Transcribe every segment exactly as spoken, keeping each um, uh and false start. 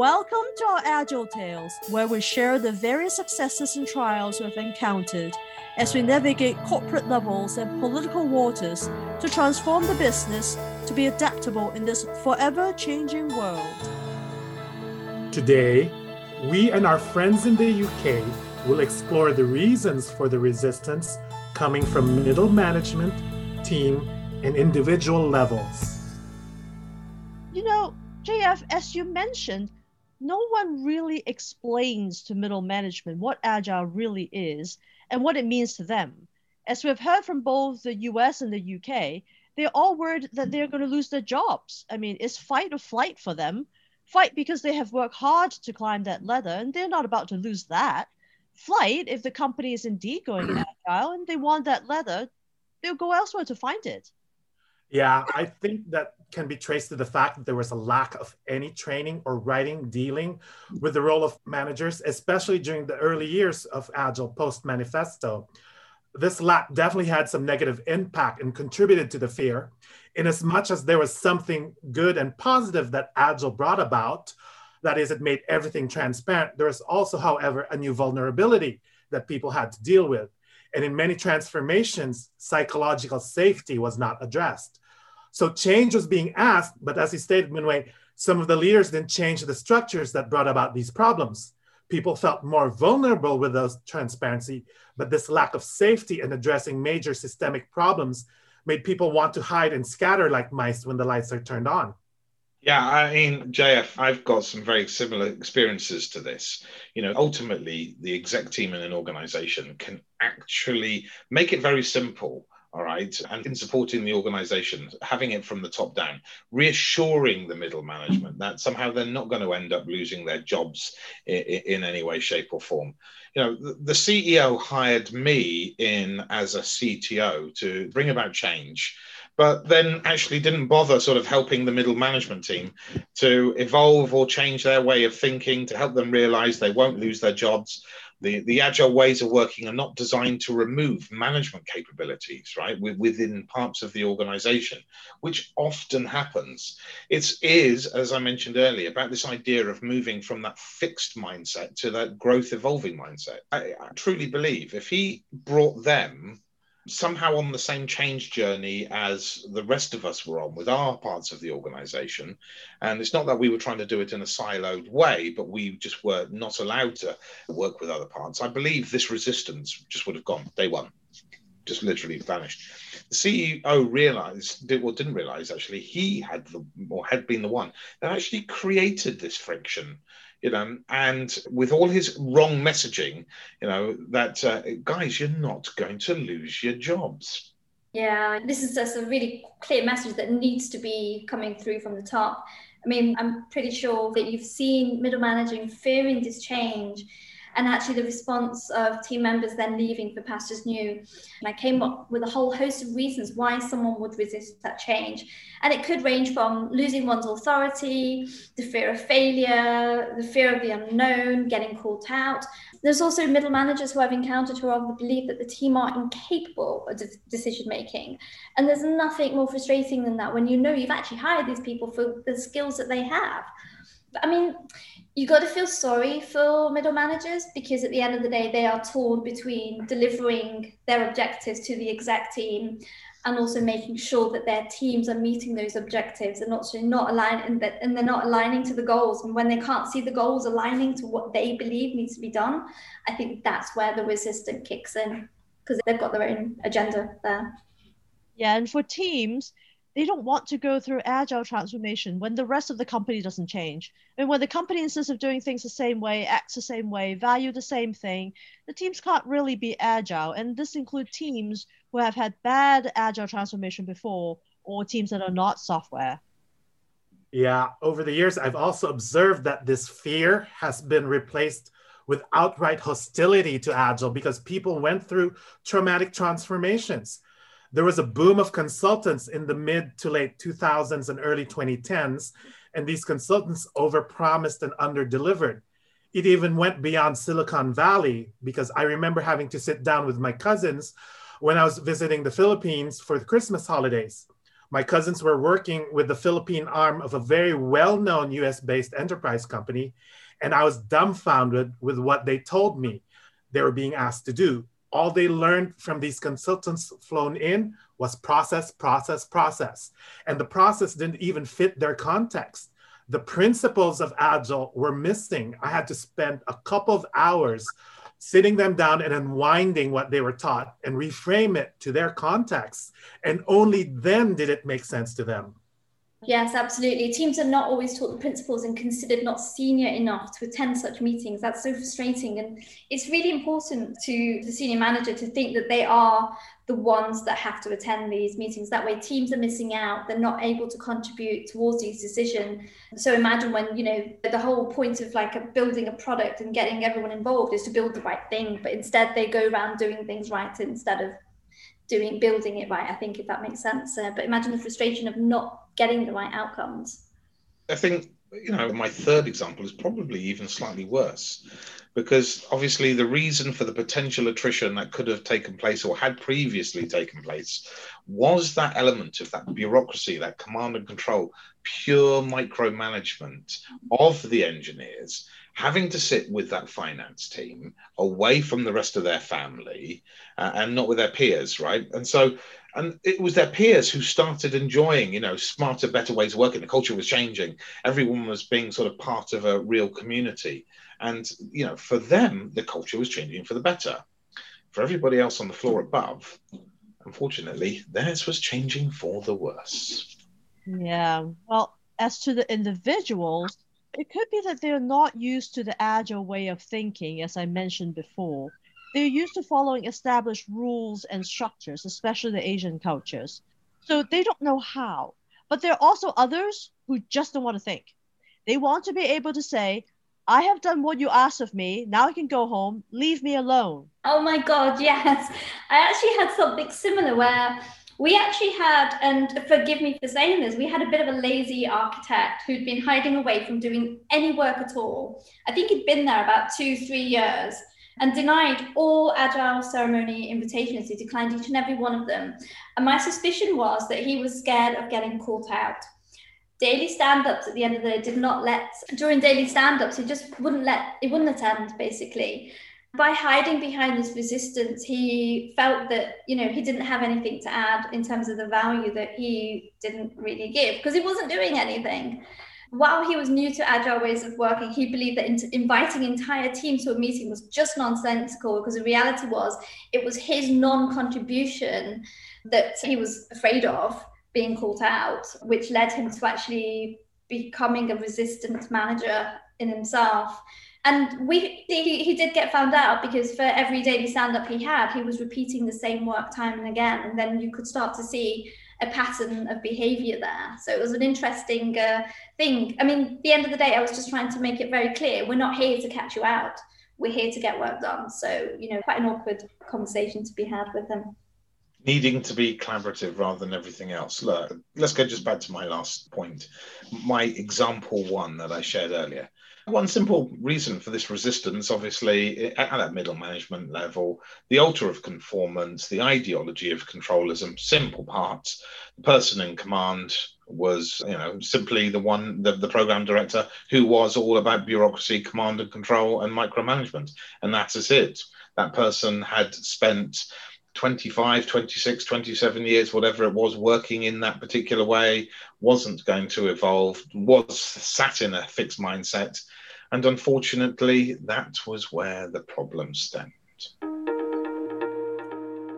Welcome to our Agile Tales, where we share the various successes and trials we've encountered as we navigate corporate levels and political waters to transform the business to be adaptable in this forever changing world. Today, we and our friends in the U K will explore the reasons for the resistance coming from middle management, team, and individual levels. You know, J F, as you mentioned, no one really explains to middle management what Agile really is and what it means to them. As we've heard from both the U S and the U K, they're all worried that they're going to lose their jobs. I mean, it's fight or flight for them. Fight because they have worked hard to climb that ladder and they're not about to lose that. Flight, if the company is indeed going Agile and they want that ladder, they'll go elsewhere to find it. Yeah, I think that can be traced to the fact that there was a lack of any training or writing dealing with the role of managers, especially during the early years of Agile post-manifesto. This lack definitely had some negative impact and contributed to the fear. In as much as there was something good and positive that Agile brought about, that is, it made everything transparent, there was also, however, a new vulnerability that people had to deal with. And in many transformations, psychological safety was not addressed. So change was being asked, but as he stated, Minwei, some of the leaders didn't change the structures that brought about these problems. People felt more vulnerable with those transparency, but this lack of safety in addressing major systemic problems made people want to hide and scatter like mice when the lights are turned on. Yeah, I mean, J F, I've got some very similar experiences to this. You know, ultimately, the exec team in an organization can actually make it very simple. All right. And in supporting the organization, having it from the top down, reassuring the middle management that somehow they're not going to end up losing their jobs in, in any way, shape or form. You know, the, the C E O hired me in as a C T O to bring about change, but then actually didn't bother sort of helping the middle management team to evolve or change their way of thinking to help them realize they won't lose their jobs. The, the Agile ways of working are not designed to remove management capabilities, right, within parts of the organization, which often happens. It is, as I mentioned earlier, about this idea of moving from that fixed mindset to that growth evolving mindset. I, I truly believe if he brought them somehow on the same change journey as the rest of us were on with our parts of the organization. And it's not that we were trying to do it in a siloed way, but we just were not allowed to work with other parts. I believe this resistance just would have gone day one, just literally vanished. The C E O realized, or didn't realize actually, he had the, or had been the one that actually created this friction. You know, and with all his wrong messaging, you know, that, uh, guys, you're not going to lose your jobs. Yeah, this is just a really clear message that needs to be coming through from the top. I mean, I'm pretty sure that you've seen middle management fearing this change and actually the response of team members then leaving for pastures new. And I came up with a whole host of reasons why someone would resist that change. And it could range from losing one's authority, the fear of failure, the fear of the unknown, getting called out. There's also middle managers who I've encountered who are of the belief that the team are incapable of decision-making. And there's nothing more frustrating than that when you know you've actually hired these people for the skills that they have. I mean, you got to feel sorry for middle managers because at the end of the day, they are torn between delivering their objectives to the exec team and also making sure that their teams are meeting those objectives and also not align and, that, and they're not aligning to the goals. And when they can't see the goals aligning to what they believe needs to be done, I think that's where the resistance kicks in because they've got their own agenda there. Yeah, and for teams, they don't want to go through Agile transformation when the rest of the company doesn't change. And when the company insists of doing things the same way, acts the same way, value the same thing, the teams can't really be Agile. And this includes teams who have had bad Agile transformation before or teams that are not software. Yeah, over the years, I've also observed that this fear has been replaced with outright hostility to Agile because people went through traumatic transformations. There was a boom of consultants in the mid to late two thousands and early twenty tens, and these consultants overpromised and underdelivered. It even went beyond Silicon Valley because I remember having to sit down with my cousins when I was visiting the Philippines for the Christmas holidays. My cousins were working with the Philippine arm of a very well-known U S-based enterprise company, and I was dumbfounded with what they told me they were being asked to do. All they learned from these consultants flown in was process, process, process. And the process didn't even fit their context. The principles of Agile were missing. I had to spend a couple of hours sitting them down and unwinding what they were taught and reframe it to their context. And only then did it make sense to them. Yes, absolutely. Teams are not always taught the principles and considered not senior enough to attend such meetings. That's so frustrating. And it's really important to the senior manager to think that they are the ones that have to attend these meetings. That way teams are missing out. They're not able to contribute towards these decisions. So imagine when, you know, the whole point of like a building a product and getting everyone involved is to build the right thing. But instead they go around doing things right instead of doing building it right, I think, if that makes sense. Uh, but imagine the frustration of not getting the right outcomes. I think, you know, my third example is probably even slightly worse, because obviously the reason for the potential attrition that could have taken place or had previously taken place was that element of that bureaucracy, that command and control, pure micromanagement of the engineers, having to sit with that finance team away from the rest of their family uh, and not with their peers, right? And so, and it was their peers who started enjoying, you know, smarter, better ways of working. The culture was changing. Everyone was being sort of part of a real community. And, you know, for them, the culture was changing for the better. For everybody else on the floor above, unfortunately, theirs was changing for the worse. Yeah. Well, as to the individuals, it could be that they're not used to the Agile way of thinking, as I mentioned before. They're used to following established rules and structures, especially the Asian cultures. So they don't know how. But there are also others who just don't want to think. They want to be able to say, I have done what you asked of me. Now I can go home. Leave me alone. Oh, my God, yes. I actually had something similar where we actually had, and forgive me for saying this, we had a bit of a lazy architect who'd been hiding away from doing any work at all. I think he'd been there about two, three years. And denied all Agile ceremony invitations. He declined each and every one of them. And my suspicion was that he was scared of getting caught out. Daily stand-ups at the end of the day did not let, during daily stand-ups, he just wouldn't let, he wouldn't attend, basically. By hiding behind this resistance, he felt that, you know, he didn't have anything to add in terms of the value that he didn't really give, because he wasn't doing anything. While he was new to Agile ways of working, he believed that in- inviting entire teams to a meeting was just nonsensical, because the reality was it was his non-contribution that he was afraid of being called out, which led him to actually becoming a resistant manager in himself. And we he, he did get found out, because for every daily stand-up he had, he was repeating the same work time and again, and then you could start to see a pattern of behavior there. So it was an interesting uh, thing. I mean, at the end of the day, I was just trying to make it very clear, we're not here to catch you out. We're here to get work done. So, you know, quite an awkward conversation to be had with them. Needing to be collaborative rather than everything else. Look, let's go just back to my last point. My example one that I shared earlier. One simple reason for this resistance, obviously, at that middle management level, the altar of conformance, the ideology of controllism, simple parts, the person in command was, you know, simply the one, the, the program director, who was all about bureaucracy, command and control, and micromanagement. And that is it. That person had spent twenty-five, twenty-six, twenty-seven years, whatever it was, working in that particular way, wasn't going to evolve, was sat in a fixed mindset. And unfortunately, that was where the problem stemmed.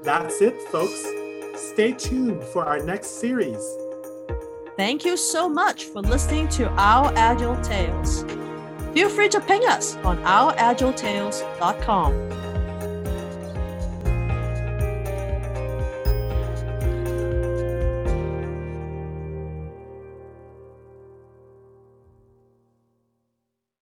That's it, folks. Stay tuned for our next series. Thank you so much for listening to Our Agile Tales. Feel free to ping us on our agile tales dot com.